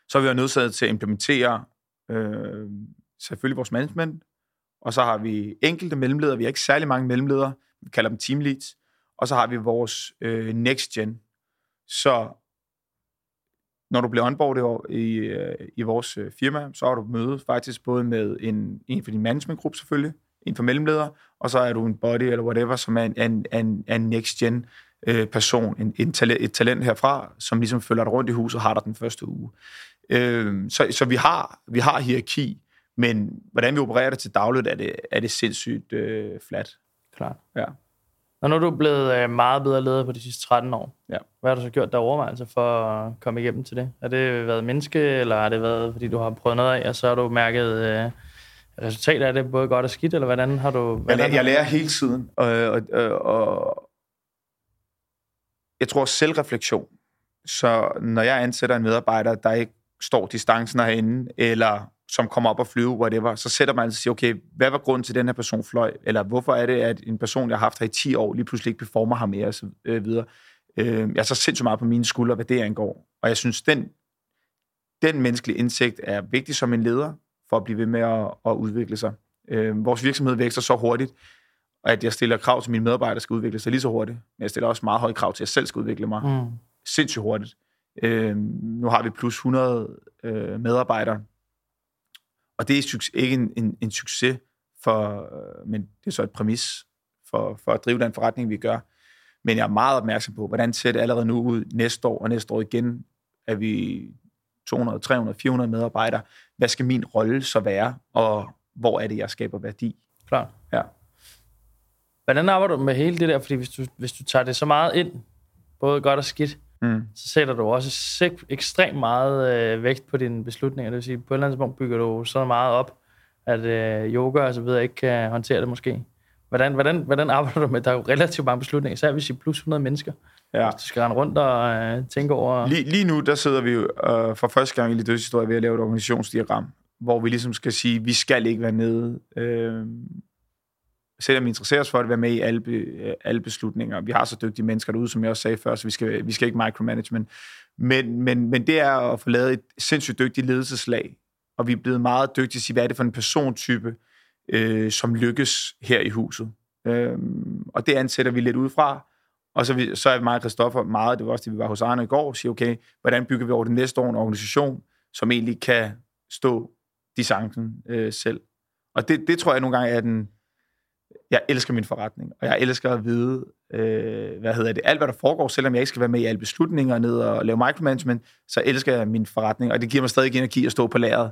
så er vi jo nødsaget til at implementere øh, selvfølgelig vores management, og så har vi enkelte mellemledere, vi har ikke særlig mange mellemledere, vi kalder dem team leads, og så har vi vores øh, next gen. Så når du bliver onboardet i, øh, i vores øh, firma, så har du møde faktisk både med en, en for din managementgruppe selvfølgelig, en for mellemledere, og så er du en body eller whatever, som er en, en, en, en next gen øh, person, en, en tale, et talent herfra, som ligesom følger dig rundt i huset og har dig den første uge. Øh, så så vi, har, vi har hierarki, men hvordan vi opererer det til dagligt, er det, er det sindssygt øh, flat. Klart. Ja. Og nu er du blevet meget bedre leder på de sidste tretten år. Ja. Hvad har du så gjort der overvejelser for at komme igennem til det? Har det været menneske, eller har det været, fordi du har prøvet noget af, og så har du mærket øh, resultater af det, både godt og skidt, eller hvordan har du... Hvordan jeg, lærer, jeg lærer hele tiden, og, og, og, og jeg tror selvreflektion. Så når jeg ansætter en medarbejder, der ikke står distancen herinde, eller som kommer op og flyve, whatever, så sætter man altså og siger, okay, hvad var grunden til, den her person fløj? Eller hvorfor er det, at en person, jeg har haft her i ti år, lige pludselig ikke performer her mere, og så videre. Jeg er så sindssygt meget på mine skuldre, hvad det angår. Og jeg synes, den, den menneskelige indsigt er vigtig som en leder, for at blive ved med at, at udvikle sig. Vores virksomhed vækster så hurtigt, at jeg stiller krav til mine medarbejdere, der skal udvikle sig lige så hurtigt. Men jeg stiller også meget høje krav til, at jeg selv skal udvikle mig. Mm. Sindssygt hurtigt. Nu har vi plus hundrede medarbejdere, og det er ikke en, en, en succes, for, men det er så et præmis for, for at drive den forretning, vi gør. Men jeg er meget opmærksom på, hvordan ser det allerede nu ud næste år, og næste år igen er vi to hundrede, tre hundrede, fire hundrede medarbejdere. Hvad skal min rolle så være, og hvor er det, jeg skaber værdi? Klart. Ja. Hvordan arbejder du med hele det der? Fordi hvis du, hvis du tager det så meget ind, både godt og skidt, Mm. så sætter du også sek- ekstremt meget øh, vægt på dine beslutninger. Det vil sige, på et eller andet punkt bygger du så meget op, at øh, yoga og så videre ikke kan håndtere det måske. Hvordan, hvordan, hvordan arbejder du med, der er jo relativt mange beslutninger, især hvis I er plus hundrede mennesker, ja. Hvis du skal rende rundt og øh, tænke over... Lige, lige nu, der sidder vi jo øh, for første gang i Le Deux historie ved at lave et organisationsdiagram, hvor vi ligesom skal sige, vi skal ikke være nede... Øh, selvom vi interesserer os for at være med i alle, be, alle beslutninger. Vi har så dygtige mennesker derude, som jeg også sagde før, så vi skal, vi skal ikke micromanagement. Men, men, men det er at få lavet et sindssygt dygtigt ledelseslag, og vi er blevet meget dygtige til, hvad er det for en persontype, øh, som lykkes her i huset. Øh, og det ansætter vi lidt udefra, og så, vi, så er mig og Christoffer meget, det var også det, vi var hos Arne i går, og siger, okay, hvordan bygger vi over det næste år en organisation, som egentlig kan stå distancen øh, selv. Og det, det tror jeg nogle gange er den... Jeg elsker min forretning, og jeg elsker at vide, øh, hvad hedder det, alt hvad der foregår, selvom jeg ikke skal være med i alle beslutninger ned og lave micromanagement, så elsker jeg min forretning, og det giver mig stadig energi at stå på lageret.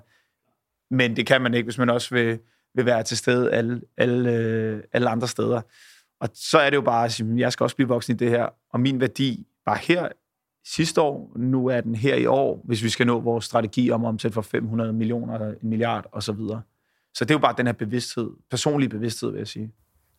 Men det kan man ikke, hvis man også vil, vil være til stede alle, alle, øh, alle andre steder. Og så er det jo bare at sige, jeg skal også blive voksen i det her, og min værdi var her sidste år, nu er den her i år, hvis vi skal nå vores strategi om at omsætte for fem hundrede millioner, en milliard osv. Så det er jo bare den her bevidsthed, personlige bevidsthed, vil jeg sige.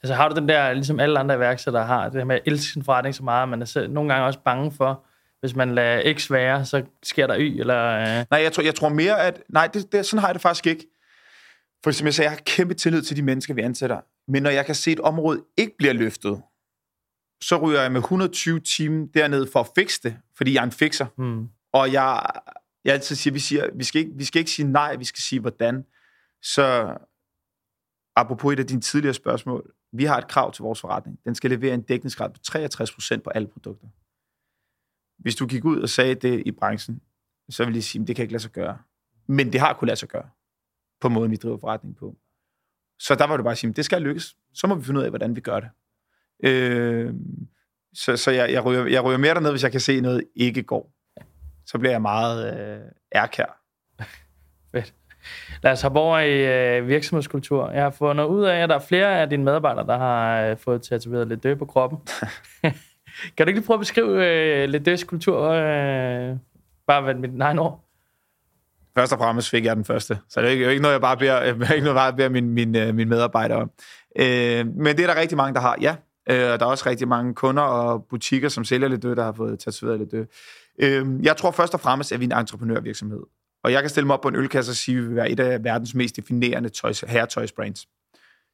Altså har du den der, ligesom alle andre iværksættere har, det her med at elske sin forretning så meget, man er selv, nogle gange også bange for, hvis man lader X være, så sker der Y, eller... Øh... Nej, jeg tror, jeg tror mere, at... Nej, det, det, sådan har jeg det faktisk ikke. For som jeg sagde, jeg har kæmpe tillid til de mennesker, vi ansætter. Men når jeg kan se, et område ikke bliver løftet, så ryger jeg med et hundrede og tyve timer dernede for at fikse det, fordi jeg er en fikser. Mm. Og jeg, jeg altid siger, vi, siger vi, skal ikke, vi skal ikke sige nej, vi skal sige hvordan. Så apropos et af dine tidligere spørgsmål, vi har et krav til vores forretning. Den skal levere en dækningsgrad på treogtres procent på alle produkter. Hvis du gik ud og sagde det i branchen, så ville de sige, at det kan ikke lade sig gøre. Men det har kunnet lade sig gøre, på måden vi driver forretning på. Så der var du bare at sige, at det skal lykkes. Så må vi finde ud af, hvordan vi gør det. Øh, så så jeg, jeg, ryger, jeg ryger mere derned, hvis jeg kan se noget ikke går. Så bliver jeg meget øh, ærkær. Fedt. Lad os hoppe over i øh, virksomhedskultur. Jeg har fundet ud af, at der er flere af dine medarbejdere, der har øh, fået tatoveret Le Deux på kroppen. Kan du ikke lige prøve at beskrive øh, Le Deux kultur øh, bare med mit egen ord? Først og fremmest fik jeg den første. Så det er jo ikke, ikke noget, jeg bare beder, jeg ikke noget, jeg bare beder mine min, min medarbejdere om. Øh, men det er der rigtig mange, der har. Ja, Øh, og der er også rigtig mange kunder og butikker, som sælger Le Deux, der har fået tatoveret Le Deux. Øh, jeg tror først og fremmest, at vi er en entreprenørvirksomhed. Og jeg kan stille mig op på en ølkasse og sige, at vi vil være et af verdens mest definerende herretøjsbrands.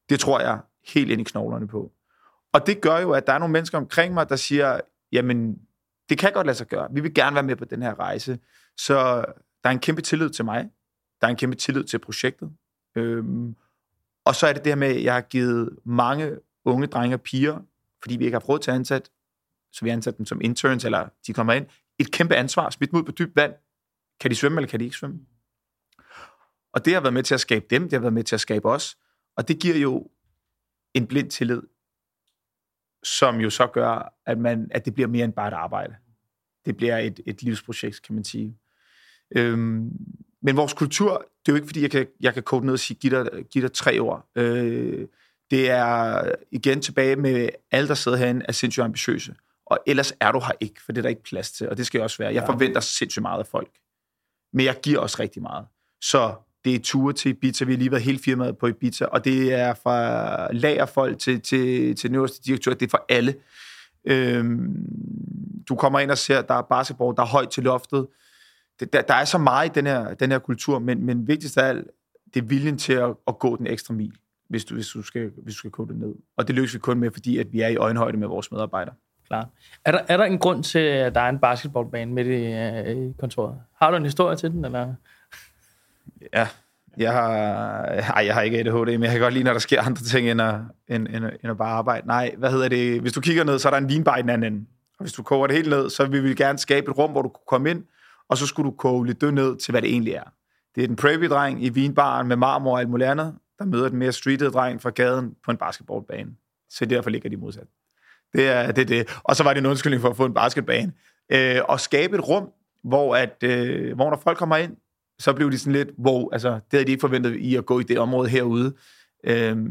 Det tror jeg helt ind i knoglerne på. Og det gør jo, at der er nogle mennesker omkring mig, der siger, jamen, det kan godt lade sig gøre. Vi vil gerne være med på den her rejse. Så der er en kæmpe tillid til mig. Der er en kæmpe tillid til projektet. Øhm, og så er det det her med, at jeg har givet mange unge drenge og piger, fordi vi ikke har prøvet til at ansat, så vi har ansat dem som interns, eller de kommer ind, et kæmpe ansvar, smidt dem ud på dybt vand. Kan de svømme, eller kan de ikke svømme? Og det har været med til at skabe dem, det har været med til at skabe os, og det giver jo en blind tillid, som jo så gør, at, man, at det bliver mere end bare et arbejde. Det bliver et, et livsprojekt, kan man sige. Øhm, men vores kultur, det er jo ikke, fordi jeg kan, jeg kan kode ned og sige, giv dig, giv dig tre år. Øh, det er igen tilbage med, alle der sidder herinde er sindssygt ambitiøse, og ellers er du her ikke, for det er der ikke plads til, og det skal jeg også være. Jeg forventer sindssygt meget af folk, men jeg giver også rigtig meget. Så det er ture til Ibiza. Vi har lige været hele firmaet på Ibiza, og det er fra lagerfolk til, til, til øverste direktør. Det er for alle. Øhm, du kommer ind og ser, der er basketball, der er højt til loftet. Det, der, der er så meget i den her, den her kultur, men, men vigtigst af alt, det er viljen til at, at gå den ekstra mil, hvis du, hvis du skal, hvis du skal gå det ned. Og det lykkes vi kun med, fordi at vi er i øjenhøjde med vores medarbejdere. Klar. Er der, er der en grund til, at der er en basketballbane midt i, øh, i kontoret? Har du en historie til den, eller...? Ja, jeg har... Ej, jeg har ikke A D H D, men jeg kan godt lide, når der sker andre ting, end at, end, end, end at bare arbejde. Nej, hvad hedder det? Hvis du kigger ned, så er der en vinbar i den anden ende. Og hvis du koger det helt ned, så vil vi gerne skabe et rum, hvor du kunne komme ind, og så skulle du koge lidt død ned til, hvad det egentlig er. Det er den preppy-dreng i vinbaren med marmor og alt muligt andet, der møder den mere streetede dreng fra gaden på en basketballbane. Så derfor ligger de modsat. Det er det, det. Og så var det en undskyldning for at få en basketbane. Øh, og skabe et rum, hvor, at, øh, hvor når folk kommer ind, så blev de sådan lidt, wow, altså, det havde de ikke forventet i at gå i det område herude. Øh, det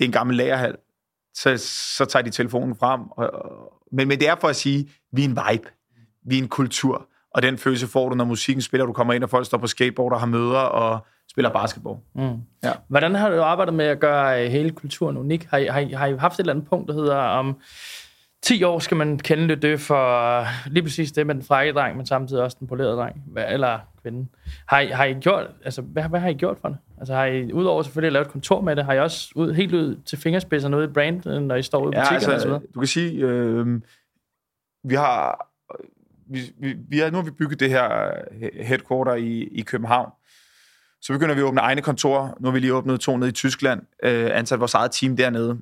er en gammel lagerhal. Så, så tager de telefonen frem. Og, og, men, men det er for at sige, vi er en vibe. Vi er en kultur. Og den følelse får du, når musikken spiller, du kommer ind, og folk står på skateboard og har møder, og spiller basketball. Mm. Ja. Hvordan har du arbejdet med at gøre hele kulturen unik? Har I, har, I, har I haft et eller andet punkt, der hedder, om ti år skal man kende Le Deux for lige præcis det med den frække dreng, men samtidig også den polerede dreng, eller kvinden? Har I, har I gjort, altså, hvad, hvad har I gjort for det? Altså, har I udover selvfølgelig lavet kontor med det, har I også ud, helt ud til fingerspidserne ude i brand, når I står ude i butikkerne? Ja, altså, og du kan sige, øh, vi har... Vi, vi, vi er, nu har vi bygget det her headquarter i, i København. Så begynder vi at åbne egne kontorer. Nu har vi lige åbnet to nede i Tyskland, øh, ansat vores eget team dernede.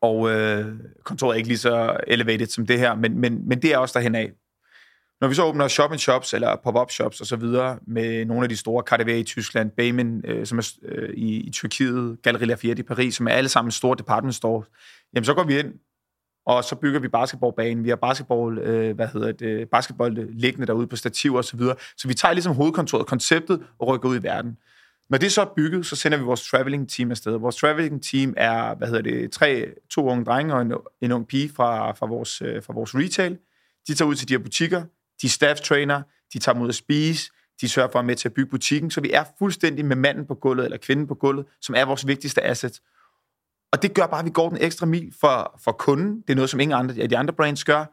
Og øh, kontoret er ikke lige så elevated som det her, men, men, men det er også derhen af. Når vi så åbner shop-in-shops eller pop-up-shops osv. med nogle af de store, Cartier i Tyskland, Baymen øh, som er, øh, i, i Tyrkiet, Galeries Lafayette i Paris, som er alle sammen store department stores, jamen så går vi ind, og så bygger vi basketballbanen. Vi har basketball, øh, hvad hedder det, basketball liggende derude på stativer og så videre. Så vi tager ligesom hovedkontoret, konceptet og rykker ud i verden. Når det så er bygget, så sender vi vores traveling team afsted. Vores traveling team er, hvad hedder det, tre to unge drenge og en, en ung pige fra fra vores øh, fra vores retail. De tager ud til de her butikker, de staff trainer, de tager dem ud at spise, de sørger for at være med til at bygge butikken, så vi er fuldstændig med manden på gulvet eller kvinden på gulvet, som er vores vigtigste asset. Og det gør bare, at vi går den ekstra mil for, for kunden. Det er noget, som ingen andre, de andre brands gør.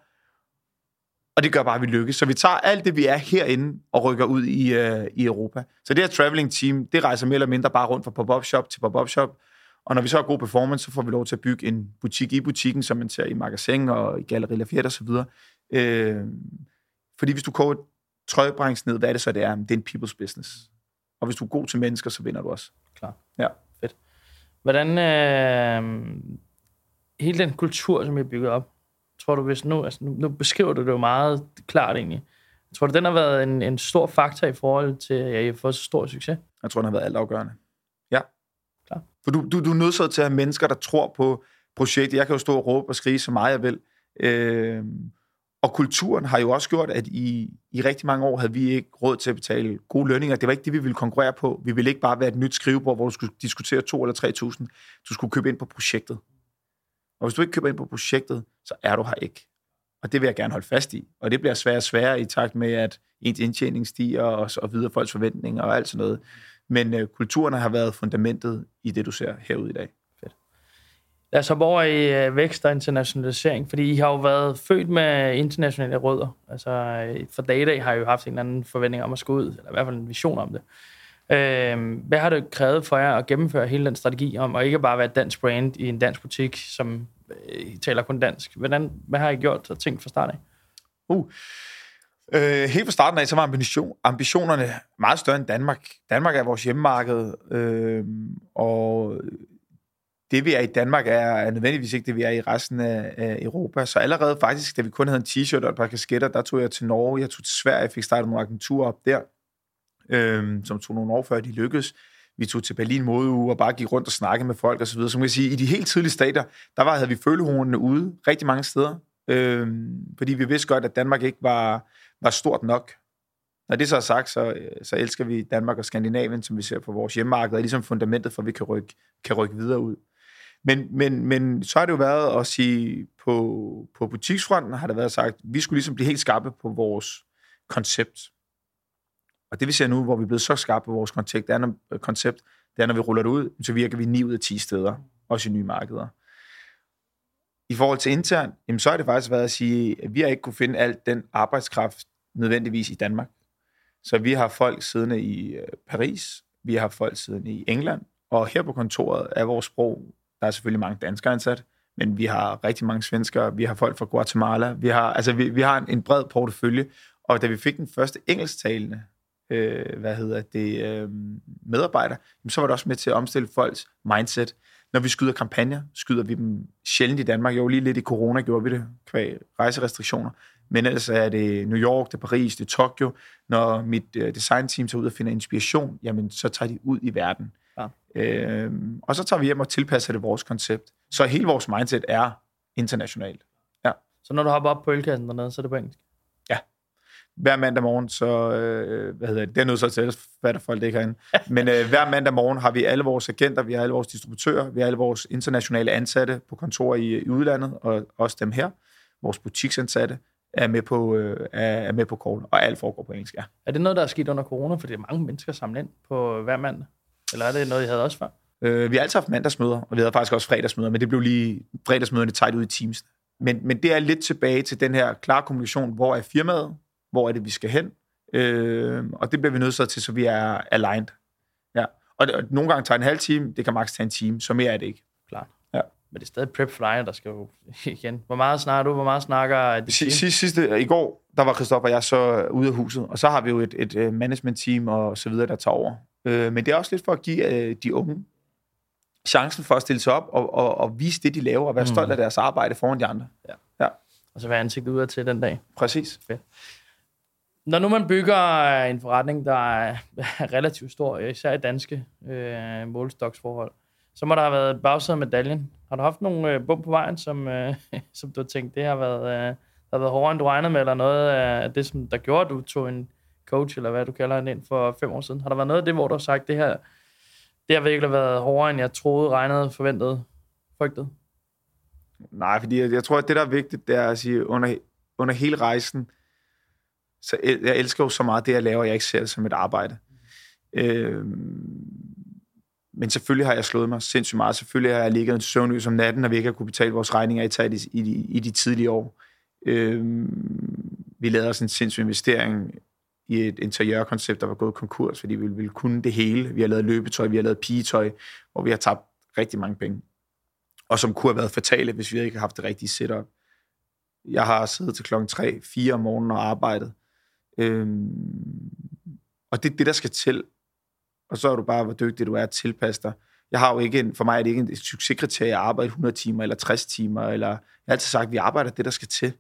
Og det gør bare, at vi lykkes. Så vi tager alt det, vi er herinde, og rykker ud i, øh, i Europa. Så det her traveling team, det rejser mere eller mindre bare rundt fra pop-up shop til pop-up shop. Og når vi så har god performance, så får vi lov til at bygge en butik i butikken, som man ser i Magasin og i Galeries Lafayette og så videre. Øh, fordi hvis du koger trøjebranchen ned, hvad er det så, det er? Det er en people's business. Og hvis du er god til mennesker, så vinder du også. Klar. Ja. Hvordan øh, hele den kultur, som I har bygget op, tror du, hvis nu, altså, nu beskriver du det jo meget klart egentlig. Tror du, den har været en, en stor faktor i forhold til, at I har fået så stor succes? Jeg tror, den har været altafgørende. Ja. Klar. For du, du, du er nødsaget til at have mennesker, der tror på projektet. Jeg kan jo stå og råbe og skrige så meget, jeg vil. Øh, og kulturen har jo også gjort, at i, i rigtig mange år havde vi ikke råd til at betale gode lønninger. Det var ikke det, vi ville konkurrere på. Vi ville ikke bare være et nyt skrivebord, hvor du skulle diskutere to eller tre tusind. Du skulle købe ind på projektet. Og hvis du ikke køber ind på projektet, så er du her ikke. Og det vil jeg gerne holde fast i. Og det bliver sværere og sværere i takt med, at ens indtjening stiger, og, og videre folks forventninger og alt sådan noget. Men øh, kulturen har været fundamentet i det, du ser herude i dag. Lad os hoppe over i vækst og internationalisering, fordi I har jo været født med internationale rødder. Altså, for dag i dag har I jo haft en eller anden forventning om at skulle ud, eller i hvert fald en vision om det. Hvad har det krævet for jer at gennemføre hele den strategi om, og ikke bare være et dansk brand i en dansk butik, som taler kun dansk? Hvordan, hvad har I gjort og tænkt fra starten af? Uh. Øh, helt fra starten af, så var ambition, ambitionerne meget større end Danmark. Danmark er vores hjemmemarked, øh, og det vi er i Danmark er, er nødvendigvis ikke det vi er i resten af, af Europa. Så allerede faktisk, da vi kun havde en t-shirt og et par kasketter, der tog jeg til Norge, jeg tog til Sverige, jeg fik startet nogle agenturer op der, øh, som tog nogle år før de lykkedes. Vi tog til Berlin modeuge og bare gik rundt og snakkede med folk og så videre. Så man kan sige, i de helt tidlige stater, der var, havde vi følehornene ude rigtig mange steder, øh, fordi vi vidste godt, at Danmark ikke var var stort nok. Når det så er sagt, så, så elsker vi Danmark og Skandinavien, som vi ser på vores hjemmemarked, og ligesom fundamentet for, at vi kan rykke, kan rykke videre ud. Men, men, men så har det jo været at sige, på, på butiksfronten har det været sagt, at vi skulle ligesom blive helt skarpe på vores koncept. Og det vi ser nu, hvor vi er blevet så skarpe på vores koncept, det er, når, koncept, det er, når vi ruller det ud, så virker vi ni ud af ti steder, også i nye markeder. I forhold til intern, jamen så har det faktisk været at sige, at vi har ikke kunne finde alt den arbejdskraft nødvendigvis i Danmark. Så vi har folk siddende i Paris, vi har folk siddende i England, og her på kontoret er vores sprog, der er selvfølgelig mange danskere ansat, men vi har rigtig mange svenskere, vi har folk fra Guatemala, vi har, altså vi, vi har en, en bred portefølje, og da vi fik den første engelsktalende øh, hvad hedder det, øh, medarbejder, jamen så var det også med til at omstille folks mindset. Når vi skyder kampagner, skyder vi dem sjældent i Danmark. Jo, lige lidt i corona gjorde vi det, kvæg rejserestriktioner. Men ellers er det New York, det er Paris, det er Tokyo. Når mit designteam tager ud og finder inspiration, jamen så tager de ud i verden. Ja. Øhm, og så tager vi hjem og tilpasser det vores koncept. Så hele vores mindset er internationalt. Ja. Så når du hopper op på ølkassen dernede, så er det på engelsk? Ja. Hver mandag morgen, så, øh, hvad hedder det, det er nødt til at fatte folk det ikke herinde, men øh, hver mandag morgen har vi alle vores agenter, vi har alle vores distributører, vi har alle vores internationale ansatte på kontor i, i udlandet, og også dem her, vores butiksansatte, er med på, øh, er med på call, og alt foregår på engelsk, ja. Er det noget, der er sket under corona, fordi det er mange mennesker samlet ind på hver mandag, eller er det noget, I havde også før? Øh, vi har altid haft mandagsmøder, og vi havde faktisk også fredagsmøder, men det blev lige fredagsmøderne tight ud i Teams. Men, men det er lidt tilbage til den her klare kommunikation, hvor er firmaet, hvor er det, vi skal hen, øh, og det bliver vi nødt til, så vi er aligned. Ja. Og, det, og nogle gange tager en halv time, det kan maks tage en time, så mere er det ikke. Klart. Ja. Men det er stadig prep for dig, der skal jo igen. Hvor meget snakker du, hvor meget snakker det team? Sidste, sidste, i går, der var Christoffer og jeg så ude af huset, og så har vi jo et, et management-team og så videre, der tager over. Øh, men det er også lidt for at give øh, de unge chancen for at stille sig op og, og, og vise det, de laver, og være mm. stolt af deres arbejde foran de andre. Ja. Ja. Og så være ansigtet udad til den dag. Præcis. Fedt. Når nu man bygger en forretning, der er relativt stor, især i danske øh, målestoksforhold, så må der have været bagsiden af medaljen. Har du haft nogle øh, bump på vejen, som, øh, som du har tænkt, det har været, øh, der har været hårdere, end du regnede med, eller noget af det, som der gjorde, at du tog en coach, eller hvad du kalder den, ind for fem år siden? Har der været noget af det, hvor du har sagt, det her det har virkelig været hårdere, end jeg troede, regnede, forventede, frygtede? Nej, fordi jeg, jeg tror, at det, der er vigtigt, det er at sige, under, under hele rejsen, så jeg elsker jo så meget det, jeg laver, jeg ikke ser det som et arbejde. Mm. Øh, men selvfølgelig har jeg slået mig sindssygt meget. Selvfølgelig har jeg ligget en søvnløs om natten, når vi ikke har kunne betale vores regninger i, tag, i, de, i de tidlige år. Øh, vi lavede os en sindssyg investering i et interiørkoncept, der var gået konkurs, fordi vi ville kunne det hele. Vi har lavet løbetøj, vi har lavet pigetøj, hvor vi har tabt rigtig mange penge. Og som kunne have været fatale, hvis vi ikke havde haft det rigtige setup. Jeg har siddet til klokken tre, fire om morgenen og arbejdet. Øhm, og det er det, der skal til. Og så er du bare, hvor dygtig du er at tilpasse dig. Jeg har jo ikke en, for mig er det ikke en succeskriterie at arbejde hundrede timer eller tres timer. Eller, jeg har altid sagt, at vi arbejder det, der skal til.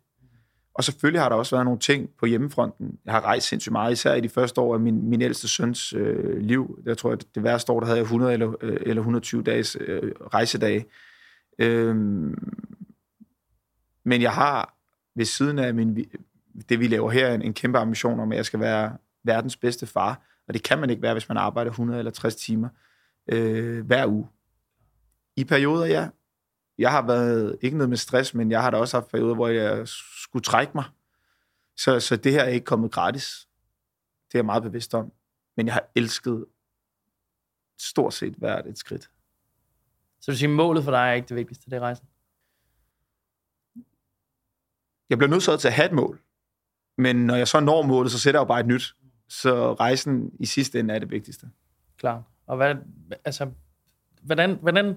Og selvfølgelig har der også været nogle ting på hjemmefronten. Jeg har rejst sindssygt meget, især i de første år af min, min ældste søns øh, liv. Jeg tror, at det værste år, der havde jeg hundrede eller, øh, eller hundrede og tyve dages øh, rejsedage. Øhm, men jeg har ved siden af min... det vi laver her, en, en kæmpe ambition om, at jeg skal være verdens bedste far. Og det kan man ikke være, hvis man arbejder hundrede eller tres timer øh, hver uge. I perioder, ja. Jeg har været, ikke noget med stress, men jeg har da også haft perioder, hvor jeg skulle trække mig. Så, så det her er ikke kommet gratis. Det er jeg meget bevidst om. Men jeg har elsket stort set hvert et skridt. Så du siger, målet for dig er ikke det vigtigste, det er rejsen? Jeg bliver nødt til at have et mål. Men når jeg så når målet, så sætter jeg jo bare et nyt. Så rejsen i sidste ende er det vigtigste. Klar. Og hvad, altså, hvordan, hvordan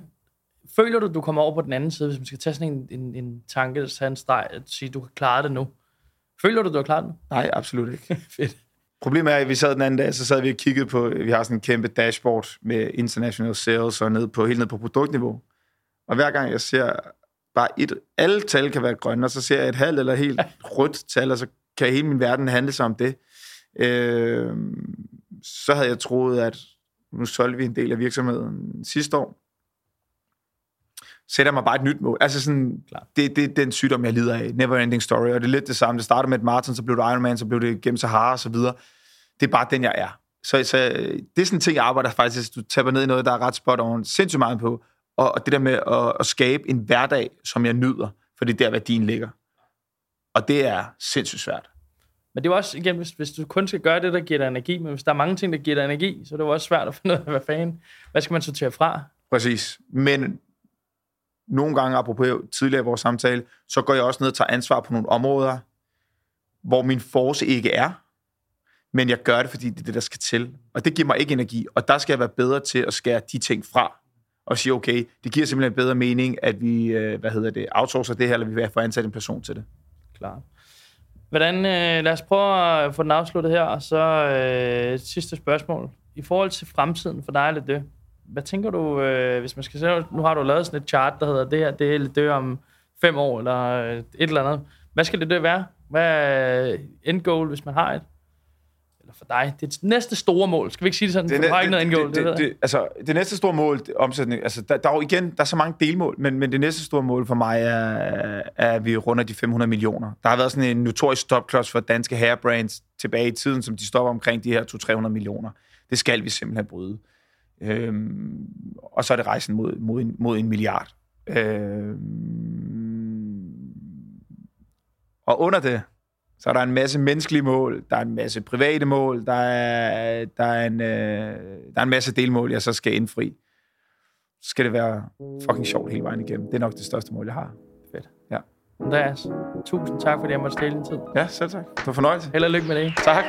føler du, du kommer over på den anden side, hvis man skal tage sådan en, en, en tanke, så en streg, at sige, du kan klare det nu? Føler du, du har klaret det nu? Nej, absolut ikke. Fedt. Problemet er, at vi sad den anden dag, så sad vi og kiggede på, vi har sådan en kæmpe dashboard med international sales og ned på, helt ned på produktniveau. Og hver gang jeg ser bare et, alle tal kan være grønne, og så ser jeg et halvt eller helt rødt tal, og så kan hele min verden handle sig om det. Øh, så havde jeg troet, at nu solgte vi en del af virksomheden sidste år. Sætter mig bare et nyt mål. Altså sådan, det, det er den sygdom, jeg lider af. Never ending story. Og det er lidt det samme. Det startede med et maraton, så blev det Ironman, så blev det gennem Sahara og så videre. Det er bare den, jeg er. Så, så det er sådan en ting, jeg arbejder faktisk. Du taber ned i noget, der er ret spot on. Sindssygt meget på. Og, og det der med at, at skabe en hverdag, som jeg nyder. For det er der, værdien ligger. Og det er sindssygt svært. Men det er også, igen, hvis, hvis du kun skal gøre det, der giver dig energi, men hvis der er mange ting, der giver dig energi, så er det jo også svært at finde ud af, hvad fanden, hvad skal man sortere fra? Præcis. Men nogle gange, apropos tidligere i vores samtale, så går jeg også ned og tager ansvar på nogle områder, hvor min force ikke er, men jeg gør det, fordi det er det, der skal til. Og det giver mig ikke energi, og der skal jeg være bedre til at skære de ting fra, og sige, okay, det giver simpelthen bedre mening, at vi, hvad hedder det, outsourcer det her, eller vi vil få ansat en person til det. Klart. Hvordan, øh, lad os prøve at få den afsluttet her, og så øh, et sidste spørgsmål. I forhold til fremtiden for dig, Le Deux, hvad tænker du, øh, hvis man skal se, nu har du lavet sådan et chart, der hedder det her, det er Le Deux om fem år, eller et eller andet. Hvad skal Le Deux være? Hvad er endgoal, hvis man har et? Eller for dig, det næste store mål, skal vi ikke sige det sådan, det næ- du har ikke noget endgoal? Det, det, det, det, det, altså, det næste store mål, omsætning, altså, der, der er jo igen, der er så mange delmål, men, men det næste store mål for mig er, er, at vi runder de fem hundrede millioner. Der har været sådan en notorisk stopklods for danske hairbrands tilbage i tiden, som de stopper omkring de her to til tre hundrede millioner. Det skal vi simpelthen bryde. Øhm, og så er det rejsen mod, mod, en, mod en milliard. Øhm, og under det, så er der en masse menneskelige mål, der er en masse private mål, der er, der er, en, øh, der er en masse delmål, jeg så skal indfri. Så skal det være fucking sjovt hele vejen igennem. Det er nok det største mål, jeg har. Fedt. Ja. Andreas, tusind tak, fordi jeg måtte stille din tid. Ja, selv tak. Det var fornøjelse. Held og lykke med det. Tak.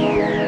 Yeah.